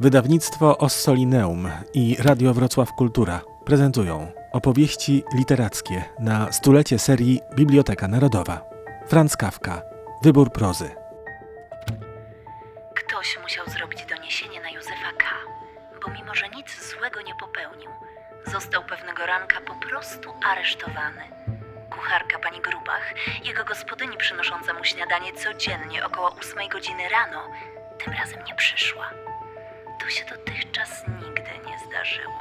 Wydawnictwo Ossolineum i Radio Wrocław Kultura prezentują opowieści literackie na stulecie serii Biblioteka Narodowa. Franz Kafka. Wybór prozy. Ktoś musiał zrobić doniesienie na Józefa K., bo mimo że nic złego nie popełnił, został pewnego ranka po prostu aresztowany. Kucharka pani Grubach, jego gospodyni przynosząca mu śniadanie codziennie około 8 godziny rano, tym razem nie przyszła. To się dotychczas nigdy nie zdarzyło.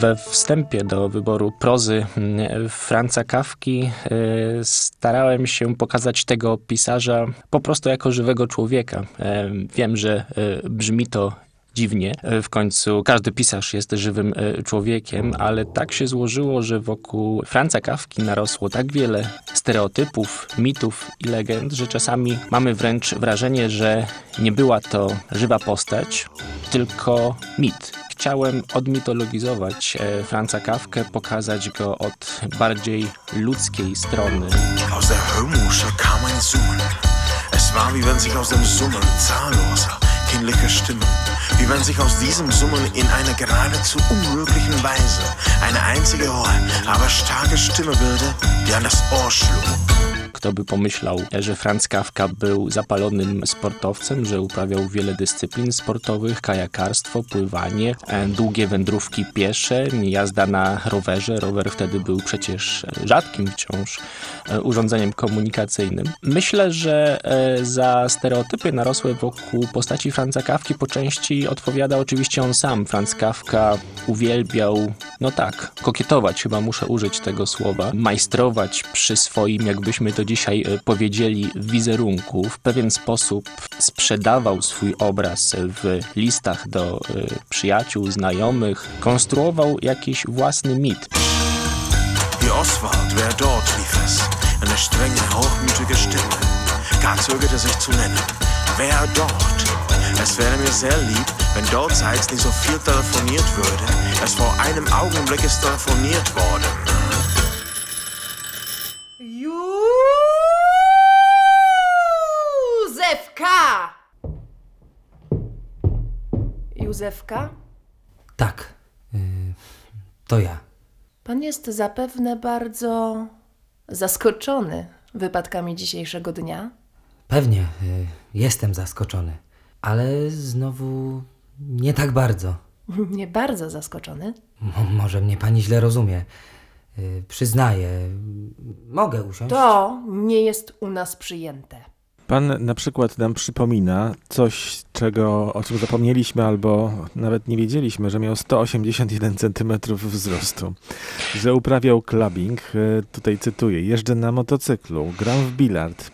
We wstępie do wyboru prozy Franza Kafki starałem się pokazać tego pisarza po prostu jako żywego człowieka. Wiem, że brzmi to dziwnie. W końcu każdy pisarz jest żywym człowiekiem, ale tak się złożyło, że wokół Franza Kafki narosło tak wiele stereotypów, mitów i legend, że czasami mamy wręcz wrażenie, że nie była to żywa postać, tylko mit. Chciałem odmitologizować Franza Kafkę, pokazać go od bardziej ludzkiej strony. Kindliche Stimmen, wie wenn sich aus diesem Summen in einer geradezu unmöglichen Weise eine einzige hohe, aber starke Stimme bildet, die an das Ohr schlug. Kto by pomyślał, że Franz Kafka był zapalonym sportowcem, że uprawiał wiele dyscyplin sportowych, kajakarstwo, pływanie, długie wędrówki piesze, jazda na rowerze. Rower wtedy był przecież rzadkim wciąż urządzeniem komunikacyjnym. Myślę, że za stereotypy narosłe wokół postaci Franza Kafki po części odpowiada oczywiście on sam. Franz Kafka uwielbiał, kokietować, chyba muszę użyć tego słowa, majstrować przy swoim, jakbyśmy to dzisiaj powiedzieli, w wizerunku. W pewien sposób sprzedawał swój obraz w listach do przyjaciół, znajomych, konstruował jakiś własny mit. Wie Oswald, wer dort lief es, eine strenge, hochmütige Stimme, gar zögerte sich zu nennen. Wer dort? Es wäre mir sehr lieb, wenn dortseits nicht so viel telefoniert würde, es vor einem Augenblick ist telefoniert worden. Józef K.? Tak, to ja. Pan jest zapewne bardzo zaskoczony wypadkami dzisiejszego dnia? Pewnie, jestem zaskoczony, ale znowu nie tak bardzo. Nie bardzo zaskoczony? Może mnie pani źle rozumie. Przyznaję, mogę usiąść. To nie jest u nas przyjęte. Pan na przykład nam przypomina coś, o czym zapomnieliśmy albo nawet nie wiedzieliśmy, że miał 181 cm wzrostu, że uprawiał clubbing, tutaj cytuję, jeżdżę na motocyklu, gram w bilard,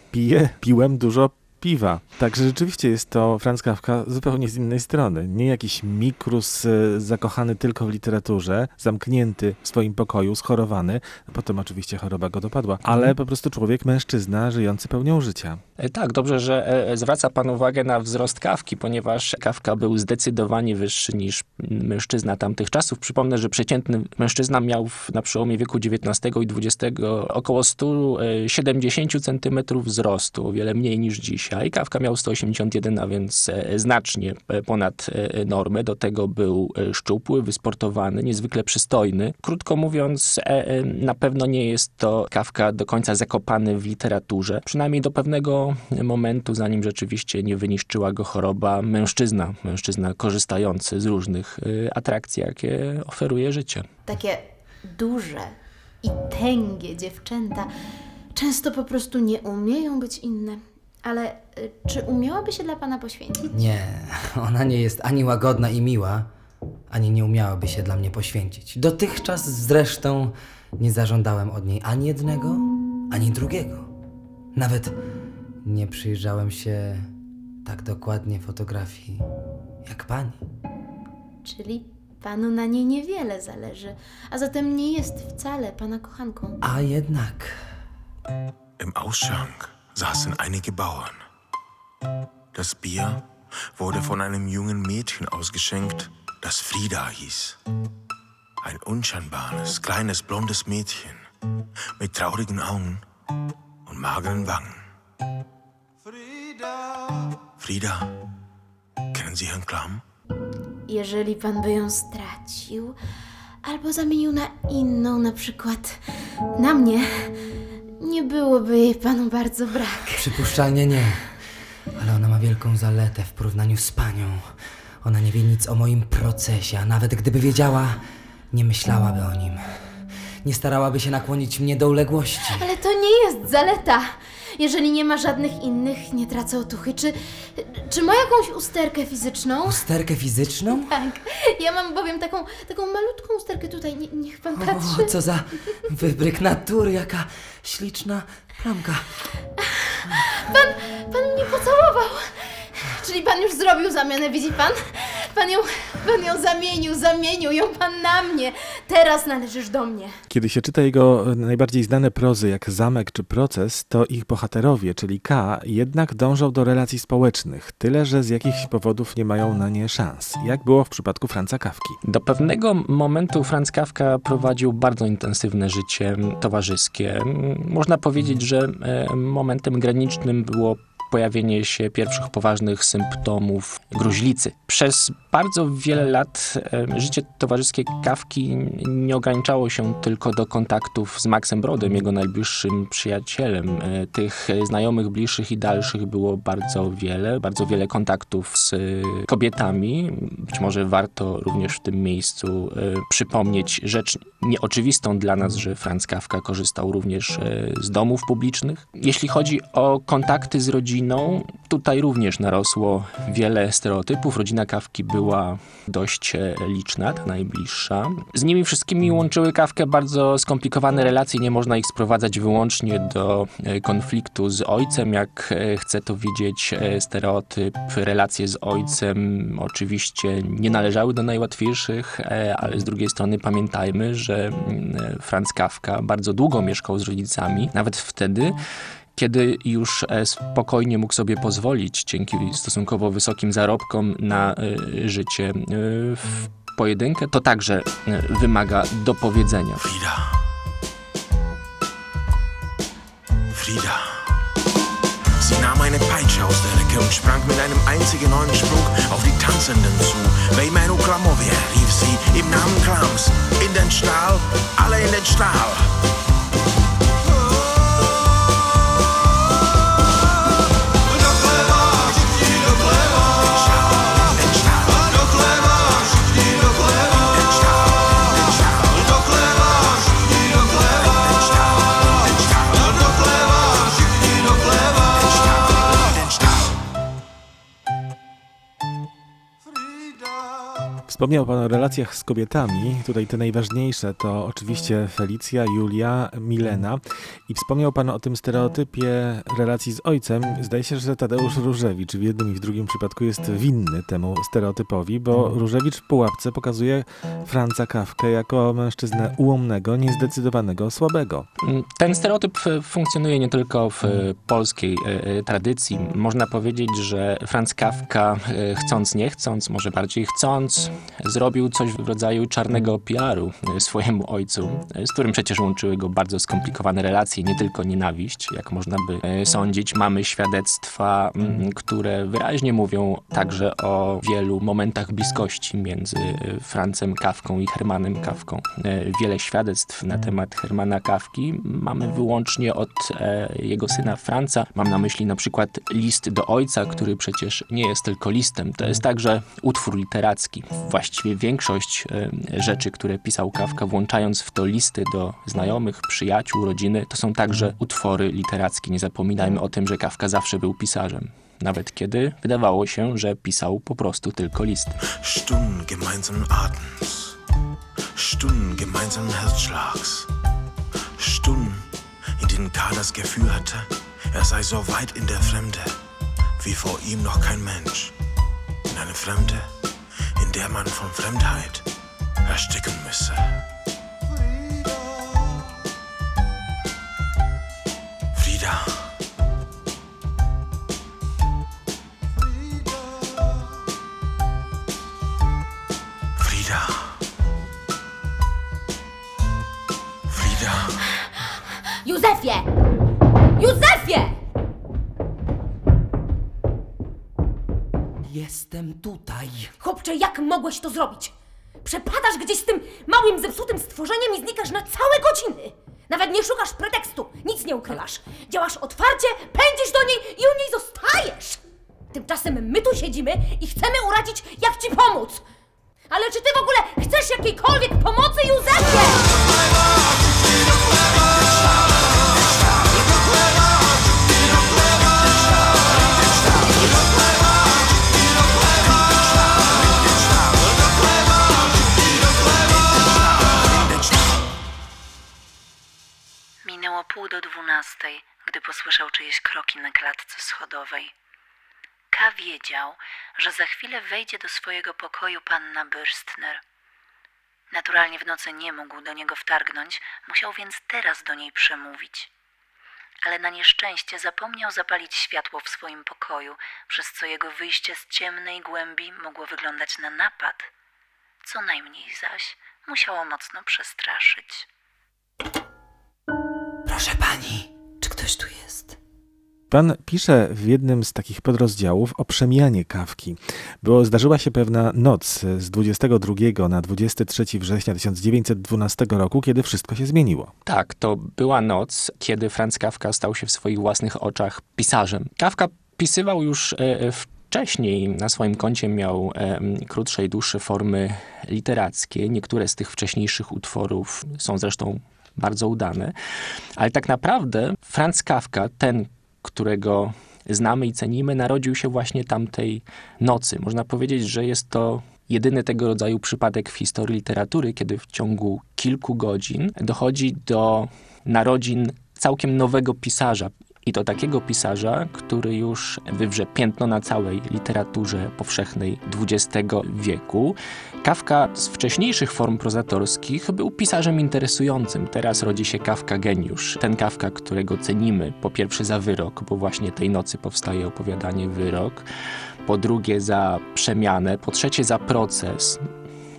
piłem dużo piwa. Także rzeczywiście jest to Franz Kafka zupełnie z innej strony. Nie jakiś mikrus zakochany tylko w literaturze, zamknięty w swoim pokoju, schorowany. Potem oczywiście choroba go dopadła, ale po prostu człowiek, mężczyzna żyjący pełnią życia. Tak, dobrze, że zwraca pan uwagę na wzrost Kafki, ponieważ Kafka był zdecydowanie wyższy niż mężczyzna tamtych czasów. Przypomnę, że przeciętny mężczyzna miał na przełomie wieku XIX i XX około 170 cm wzrostu, o wiele mniej niż dzisiaj. I Kafka miał 181, a więc znacznie ponad normę. Do tego był szczupły, wysportowany, niezwykle przystojny. Krótko mówiąc, na pewno nie jest to Kafka do końca zakopany w literaturze. Przynajmniej do pewnego momentu, zanim rzeczywiście nie wyniszczyła go choroba, mężczyzna korzystający z różnych atrakcji, jakie oferuje życie. Takie duże i tęgie dziewczęta często po prostu nie umieją być inne. Ale czy umiałaby się dla pana poświęcić? Nie, ona nie jest ani łagodna i miła, ani nie umiałaby się dla mnie poświęcić. Dotychczas zresztą nie zażądałem od niej ani jednego, ani drugiego. Nawet nie przyjrzałem się tak dokładnie fotografii jak pani. Czyli panu na niej niewiele zależy, a zatem nie jest wcale pana kochanką. A jednak... Im Ausschank saßen einige Bauern. Das Bier wurde von einem jungen Mädchen ausgeschenkt, das Frieda hieß. Ein unscheinbares, kleines, blondes Mädchen mit traurigen Augen und mageren Wangen. Frieda, kennen Sie Herrn Klamm? Jeżeli pan by ją stracił, albo zamienił na inną, na przykład na mnie, nie byłoby jej panu bardzo brak. Przypuszczalnie nie, ale ona ma wielką zaletę w porównaniu z panią. Ona nie wie nic o moim procesie, a nawet gdyby wiedziała, nie myślałaby o nim. Nie starałaby się nakłonić mnie do uległości. Ale to nie jest zaleta. Jeżeli nie ma żadnych innych, nie tracę otuchy. Czy ma jakąś usterkę fizyczną? Usterkę fizyczną? Tak. Ja mam bowiem taką malutką usterkę tutaj. Niech pan patrzy. O, co za wybryk natury. Jaka śliczna plamka. Pan mnie pocałował. Czyli pan już zrobił zamianę, widzi pan? Pan ją zamienił ją pan na mnie. Teraz należysz do mnie. Kiedy się czyta jego najbardziej znane prozy, jak Zamek czy Proces, to ich bohaterowie, czyli K., jednak dążą do relacji społecznych, tyle że z jakichś powodów nie mają na nie szans, jak było w przypadku Franza Kafki. Do pewnego momentu Franz Kafka prowadził bardzo intensywne życie towarzyskie. Można powiedzieć, że momentem granicznym było pojawienie się pierwszych poważnych symptomów gruźlicy. Przez bardzo wiele lat życie towarzyskie Kafki nie ograniczało się tylko do kontaktów z Maxem Brodem, jego najbliższym przyjacielem. Tych znajomych, bliższych i dalszych było bardzo wiele kontaktów z kobietami. Być może warto również w tym miejscu przypomnieć rzecz nieoczywistą dla nas, że Franz Kafka korzystał również z domów publicznych. Jeśli chodzi o kontakty z rodziną, tutaj również narosło wiele stereotypów. Rodzina Kafki była dość liczna, ta najbliższa. Z nimi wszystkimi łączyły Kafkę bardzo skomplikowane relacje. Nie można ich sprowadzać wyłącznie do konfliktu z ojcem, jak chce to widzieć stereotyp. Relacje z ojcem oczywiście nie należały do najłatwiejszych, ale z drugiej strony pamiętajmy, że Franz Kafka bardzo długo mieszkał z rodzicami, nawet wtedy, kiedy już spokojnie mógł sobie pozwolić, dzięki stosunkowo wysokim zarobkom, na życie w pojedynkę, to także wymaga dopowiedzenia. Frieda. Frieda. Sie nahm eine Peitsche aus der Ecke und sprang mit einem einzigen neuen Sprung auf die Tanzenden zu. Wej menu Klamowie, rief sie im Namen Klams. In den Stall, alle in den Stall. Wspomniał pan o relacjach z kobietami, tutaj te najważniejsze to oczywiście Felicja, Julia, Milena, i wspomniał pan o tym stereotypie relacji z ojcem. Zdaje się, że Tadeusz Różewicz w jednym i w drugim przypadku jest winny temu stereotypowi, bo Różewicz w Pułapce pokazuje Franza Kafkę jako mężczyznę ułomnego, niezdecydowanego, słabego. Ten stereotyp funkcjonuje nie tylko w polskiej tradycji. Można powiedzieć, że Franz Kafka chcąc, nie chcąc, może bardziej chcąc, zrobił coś w rodzaju czarnego PR-u swojemu ojcu, z którym przecież łączyły go bardzo skomplikowane relacje, nie tylko nienawiść, jak można by sądzić. Mamy świadectwa, które wyraźnie mówią także o wielu momentach bliskości między Francem Kafką i Hermannem Kafką. Wiele świadectw na temat Hermanna Kafki mamy wyłącznie od jego syna Franza. Mam na myśli na przykład list do ojca, który przecież nie jest tylko listem. To jest także utwór literacki. Właściwie większość rzeczy, które pisał Kafka, włączając w to listy do znajomych, przyjaciół, rodziny, to są także utwory literackie. Nie zapominajmy o tym, że Kafka zawsze był pisarzem. Nawet kiedy wydawało się, że pisał po prostu tylko listy. Stunden gemeinsamen Atems, Stunden gemeinsamen Herzschlags, Stunden, in denen K. das Gefühl hatte, er sei so weit in der Fremde, wie vor ihm noch kein Mensch. In eine Fremde, in der man von Fremdheit ersticken müsse. Frieda. Frieda. Józefie! Józefie! Jestem tutaj. Chłopcze, jak mogłeś to zrobić? Przepadasz gdzieś z tym małym, zepsutym stworzeniem i znikasz na całe godziny. Nawet nie szukasz pretekstu, nic nie ukrywasz. Działasz otwarcie, pędzisz do niej i u niej zostajesz. Tymczasem my tu siedzimy i chcemy uradzić, jak ci pomóc. Ale czy ty w ogóle chcesz jakiejkolwiek pomocy, Józefie? Minęło 11:30, gdy posłyszał czyjeś kroki na klatce schodowej. K. wiedział, że za chwilę wejdzie do swojego pokoju panna Bürstner. Naturalnie w nocy nie mógł do niego wtargnąć, musiał więc teraz do niej przemówić. Ale na nieszczęście zapomniał zapalić światło w swoim pokoju, przez co jego wyjście z ciemnej głębi mogło wyglądać na napad. Co najmniej zaś musiało mocno przestraszyć. Proszę pani, czy ktoś tu jest? Pan pisze w jednym z takich podrozdziałów o przemianie Kafki, bo zdarzyła się pewna noc z 22 na 23 września 1912 roku, kiedy wszystko się zmieniło. Tak, to była noc, kiedy Franz Kafka stał się w swoich własnych oczach pisarzem. Kafka pisywał już wcześniej, na swoim koncie miał krótsze i dłuższe formy literackie. Niektóre z tych wcześniejszych utworów są zresztą bardzo udane, ale tak naprawdę Franz Kafka, ten, którego znamy i cenimy, narodził się właśnie tamtej nocy. Można powiedzieć, że jest to jedyny tego rodzaju przypadek w historii literatury, kiedy w ciągu kilku godzin dochodzi do narodzin całkiem nowego pisarza. I to takiego pisarza, który już wywrze piętno na całej literaturze powszechnej XX wieku. Kafka z wcześniejszych form prozatorskich był pisarzem interesującym. Teraz rodzi się Kafka geniusz. Ten Kafka, którego cenimy po pierwsze za Wyrok, bo właśnie tej nocy powstaje opowiadanie Wyrok. Po drugie za Przemianę. Po trzecie za Proces.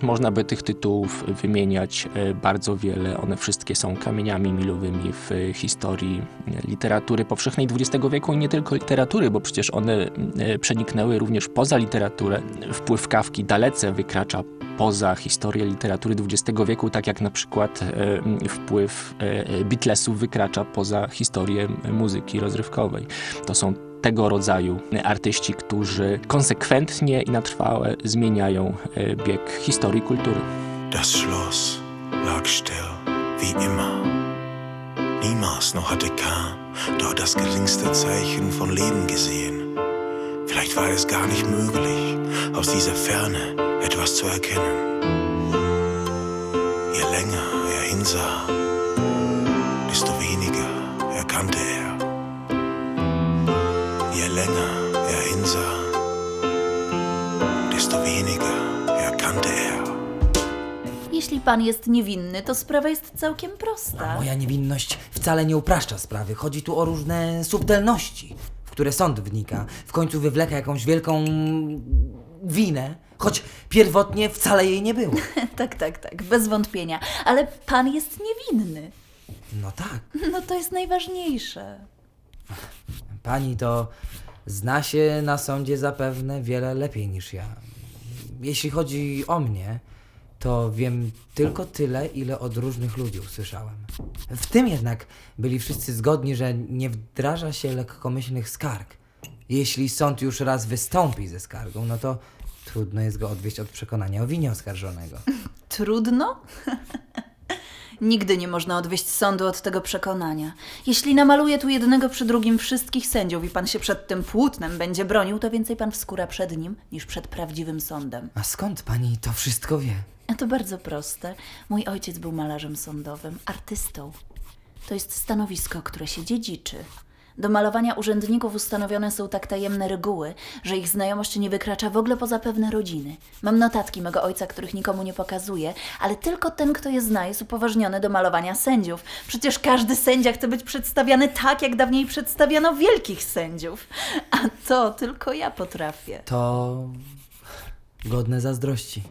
Można by tych tytułów wymieniać bardzo wiele. One wszystkie są kamieniami milowymi w historii literatury powszechnej XX wieku i nie tylko literatury, bo przecież one przeniknęły również poza literaturę. Wpływ Kafki dalece wykracza poza historię literatury XX wieku, tak jak na przykład wpływ Beatlesów wykracza poza historię muzyki rozrywkowej. To są tego rodzaju artyści, którzy konsekwentnie i na trwałe zmieniają bieg historii kultury. Das Schloss lag still, wie immer. Niemals noch hatte K. dort das geringste Zeichen von Leben gesehen. Vielleicht war es gar nicht möglich, aus dieser Ferne etwas zu erkennen. Je länger er hinsah, desto weniger erkannte er. Jeśli pan jest niewinny, to sprawa jest całkiem prosta. A moja niewinność wcale nie upraszcza sprawy. Chodzi tu o różne subtelności, w które sąd wnika. W końcu wywleka jakąś wielką winę, choć pierwotnie wcale jej nie było. Tak, bez wątpienia. Ale pan jest niewinny. No tak. No to jest najważniejsze. Pani to zna się na sądzie zapewne wiele lepiej niż ja. Jeśli chodzi o mnie, to wiem tylko tyle, ile od różnych ludzi usłyszałem. W tym jednak byli wszyscy zgodni, że nie wdraża się lekkomyślnych skarg. Jeśli sąd już raz wystąpi ze skargą, no to trudno jest go odwieść od przekonania o winie oskarżonego. Trudno? Nigdy nie można odwieść sądu od tego przekonania. Jeśli namaluje tu jednego przy drugim wszystkich sędziów i pan się przed tym płótnem będzie bronił, to więcej pan wskóra przed nim niż przed prawdziwym sądem. A skąd pani to wszystko wie? A to bardzo proste. Mój ojciec był malarzem sądowym, artystą. To jest stanowisko, które się dziedziczy. Do malowania urzędników ustanowione są tak tajemne reguły, że ich znajomość nie wykracza w ogóle poza pewne rodziny. Mam notatki mego ojca, których nikomu nie pokazuję, ale tylko ten, kto je zna, jest upoważniony do malowania sędziów. Przecież każdy sędzia chce być przedstawiany tak, jak dawniej przedstawiano wielkich sędziów. A to tylko ja potrafię. To godne zazdrości.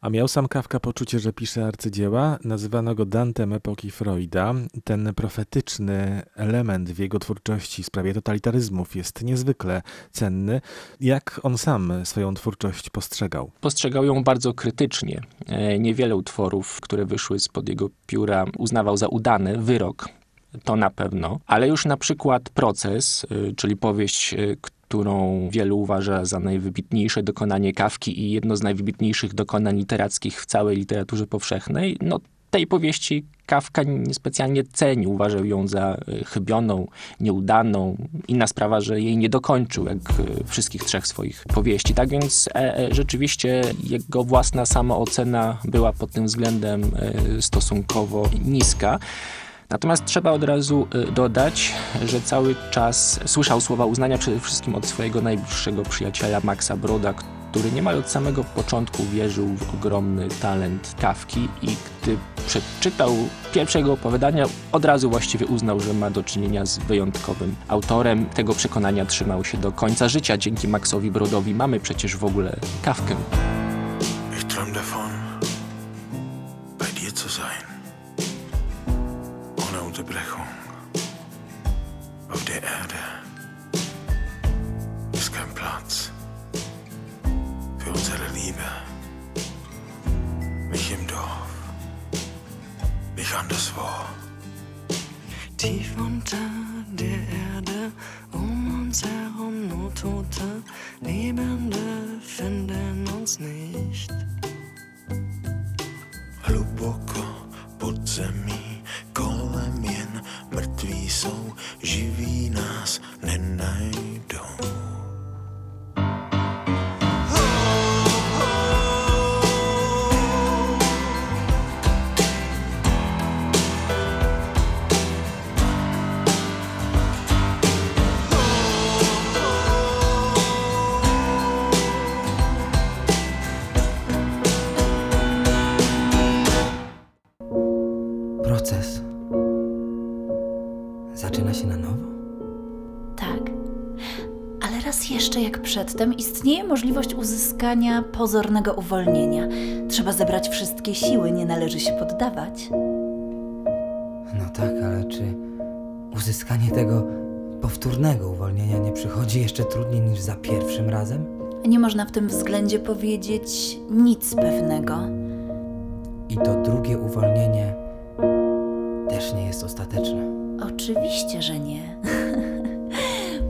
A miał sam Kafka poczucie, że pisze arcydzieła? Nazywano go Dantem epoki Freuda. Ten profetyczny element w jego twórczości w sprawie totalitaryzmów jest niezwykle cenny. Jak on sam swoją twórczość postrzegał? Postrzegał ją bardzo krytycznie. Niewiele utworów, które wyszły spod jego pióra, uznawał za udany. Wyrok to na pewno. Ale już na przykład Proces, czyli powieść, którą wielu uważa za najwybitniejsze dokonanie Kafki i jedno z najwybitniejszych dokonań literackich w całej literaturze powszechnej, tej powieści Kafka niespecjalnie ceni. Uważał ją za chybioną, nieudaną. Inna sprawa, że jej nie dokończył, jak wszystkich trzech swoich powieści. Tak więc rzeczywiście jego własna samoocena była pod tym względem stosunkowo niska. Natomiast trzeba od razu dodać, że cały czas słyszał słowa uznania przede wszystkim od swojego najbliższego przyjaciela Maxa Broda, który niemal od samego początku wierzył w ogromny talent Kafki i gdy przeczytał pierwsze jego opowiadania, od razu właściwie uznał, że ma do czynienia z wyjątkowym autorem. Tego przekonania trzymał się do końca życia. Dzięki Maxowi Brodowi mamy przecież w ogóle Kafkę. Ich träum davon, bei dir zu sein. Unterbrechung auf der Erde ist kein Platz für unsere Liebe, nicht im Dorf, nicht anderswo. Tief unter der Erde, uns herum nur Tote, Lebende finden uns nicht. Hallo Boko, Butzemi. Kolem jen mrtví jsou, živí nás nenajdou. Przedtem istnieje możliwość uzyskania pozornego uwolnienia. Trzeba zebrać wszystkie siły, nie należy się poddawać. No tak, ale czy uzyskanie tego powtórnego uwolnienia nie przychodzi jeszcze trudniej niż za pierwszym razem? Nie można w tym względzie powiedzieć nic pewnego. I to drugie uwolnienie też nie jest ostateczne. Oczywiście, że nie.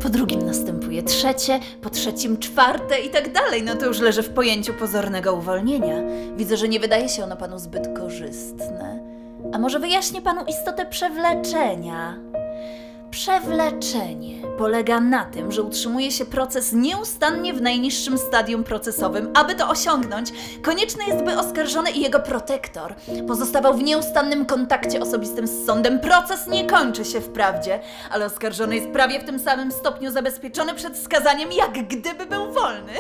Po drugim następuje trzecie, po trzecim czwarte i tak dalej. To już leży w pojęciu pozornego uwolnienia. Widzę, że nie wydaje się ono panu zbyt korzystne. A może wyjaśnię panu istotę przewleczenia? Przewleczenie polega na tym, że utrzymuje się proces nieustannie w najniższym stadium procesowym. Aby to osiągnąć, konieczne jest, by oskarżony i jego protektor pozostawał w nieustannym kontakcie osobistym z sądem. Proces nie kończy się wprawdzie, ale oskarżony jest prawie w tym samym stopniu zabezpieczony przed skazaniem, jak gdyby był wolny.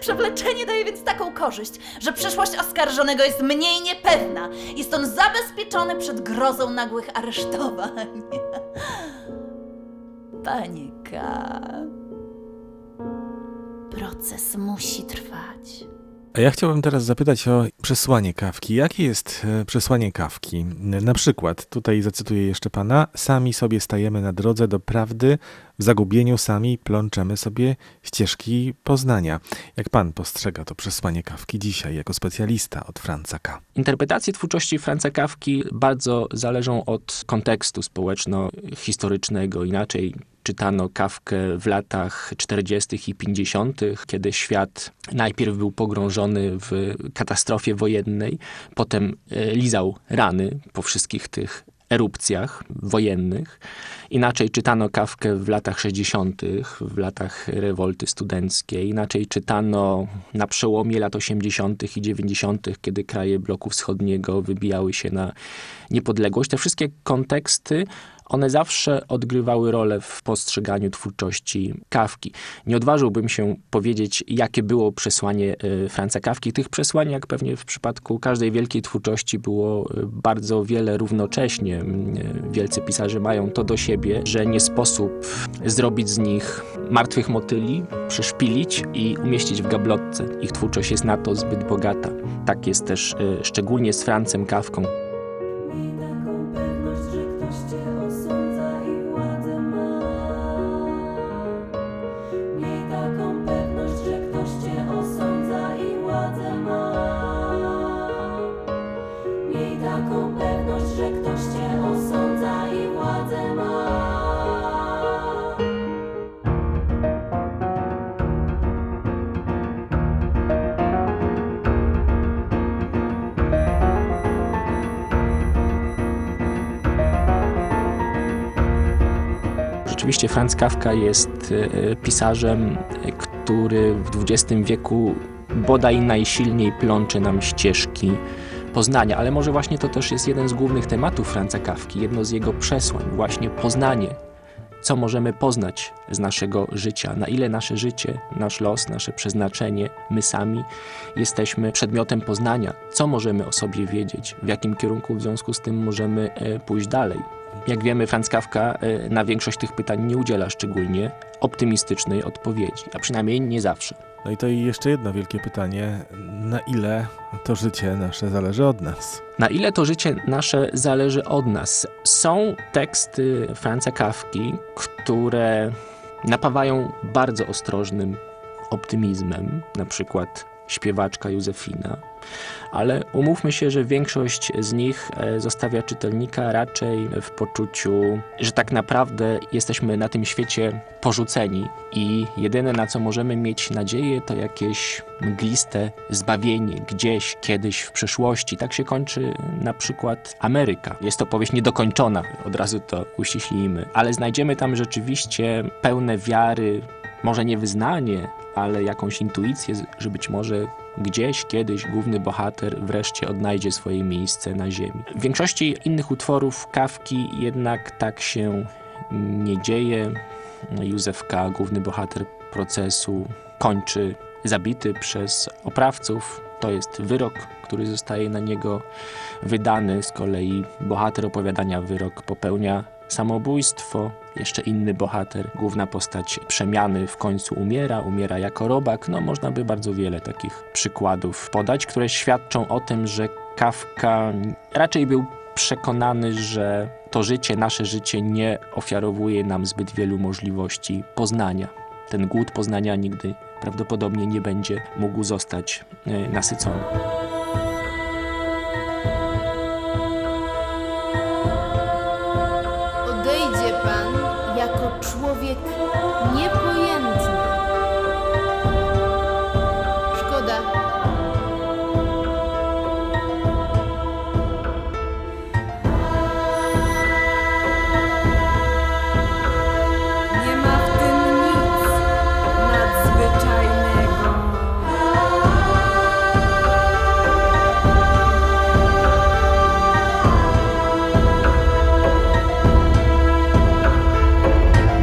Przewleczenie daje więc taką korzyść, że przyszłość oskarżonego jest mniej niepewna. Jest on zabezpieczony przed grozą nagłych aresztowań. Panie K., proces musi trwać. A ja chciałbym teraz zapytać o przesłanie Kafki. Jakie jest przesłanie Kafki? Na przykład, tutaj zacytuję jeszcze pana, sami sobie stajemy na drodze do prawdy, w zagubieniu sami plączemy sobie ścieżki poznania. Jak pan postrzega to przesłanie Kafki dzisiaj jako specjalista od Franza K.? Interpretacje twórczości Franza Kafki bardzo zależą od kontekstu społeczno-historycznego. Inaczej czytano Kafkę w latach 40. i 50., kiedy świat najpierw był pogrążony w katastrofie wojennej, potem lizał rany po wszystkich tych erupcjach wojennych. Inaczej czytano Kafkę w latach 60., w latach rewolty studenckiej. Inaczej czytano na przełomie lat 80. i 90., kiedy kraje bloku wschodniego wybijały się na niepodległość. Te wszystkie konteksty One zawsze odgrywały rolę w postrzeganiu twórczości Kafki. Nie odważyłbym się powiedzieć, jakie było przesłanie Franza Kafki. Tych przesłań, jak pewnie w przypadku każdej wielkiej twórczości, było bardzo wiele równocześnie. Wielcy pisarze mają to do siebie, że nie sposób zrobić z nich martwych motyli, przeszpilić i umieścić w gablotce. Ich twórczość jest na to zbyt bogata. Tak jest też szczególnie z Franzem Kafką. Oczywiście Franz Kafka jest pisarzem, który w XX wieku bodaj najsilniej plącze nam ścieżki poznania, ale może właśnie to też jest jeden z głównych tematów Franza Kafki, jedno z jego przesłań, właśnie poznanie. Co możemy poznać z naszego życia, na ile nasze życie, nasz los, nasze przeznaczenie, my sami jesteśmy przedmiotem poznania. Co możemy o sobie wiedzieć, w jakim kierunku w związku z tym możemy pójść dalej. Jak wiemy, Franz Kafka na większość tych pytań nie udziela szczególnie optymistycznej odpowiedzi, a przynajmniej nie zawsze. No i to jeszcze jedno wielkie pytanie, na ile to życie nasze zależy od nas? Na ile to życie nasze zależy od nas? Są teksty Franza Kafki, które napawają bardzo ostrożnym optymizmem, na przykład Śpiewaczka Józefina, ale umówmy się, że większość z nich zostawia czytelnika raczej w poczuciu, że tak naprawdę jesteśmy na tym świecie porzuceni i jedyne, na co możemy mieć nadzieję, to jakieś mgliste zbawienie gdzieś, kiedyś w przyszłości. Tak się kończy na przykład Ameryka. Jest to powieść niedokończona, od razu to uściślimy, ale znajdziemy tam rzeczywiście pełne wiary, może nie wyznanie, ale jakąś intuicję, że być może gdzieś kiedyś główny bohater wreszcie odnajdzie swoje miejsce na ziemi. W większości innych utworów Kafki jednak tak się nie dzieje. Józef K., główny bohater procesu, kończy zabity przez oprawców. To jest wyrok, który zostaje na niego wydany. Z kolei bohater opowiadania Wyrok popełnia samobójstwo. Jeszcze inny bohater, główna postać Przemiany, w końcu umiera jako robak. No, można by bardzo wiele takich przykładów podać, które świadczą o tym, że Kafka raczej był przekonany, że to życie, nasze życie nie ofiarowuje nam zbyt wielu możliwości poznania. Ten głód poznania nigdy prawdopodobnie nie będzie mógł zostać nasycony. Człowiek niepojętny. Szkoda. Nie ma w tym nic nadzwyczajnego.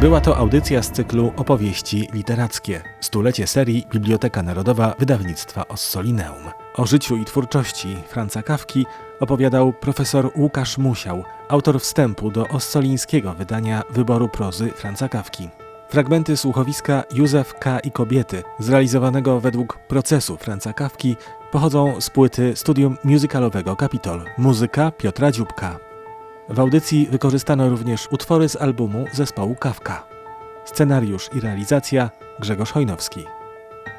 Była to audycja z cyklu Opowieści Literackie. 100-lecie serii Biblioteka Narodowa Wydawnictwa Ossolineum. O życiu i twórczości Franza Kafki opowiadał profesor Łukasz Musiał, autor wstępu do ossolińskiego wydania Wyboru prozy Franza Kafki. Fragmenty słuchowiska Józef K. i kobiety, zrealizowanego według procesu Franza Kafki, pochodzą z płyty studium musicalowego Kapitol. Muzyka Piotra Dziubka. W audycji wykorzystano również utwory z albumu zespołu Kafka. Scenariusz i realizacja Grzegorz Chojnowski.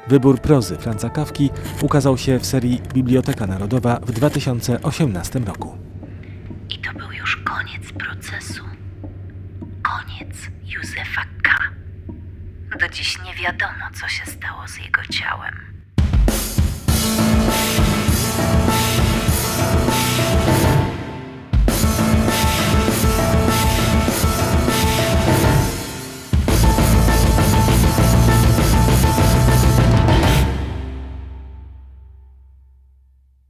Wybór prozy Franza Kafki ukazał się w serii Biblioteka Narodowa w 2018 roku. I to był już koniec procesu. Koniec Józefa K. Do dziś nie wiadomo, co się stało z jego ciałem.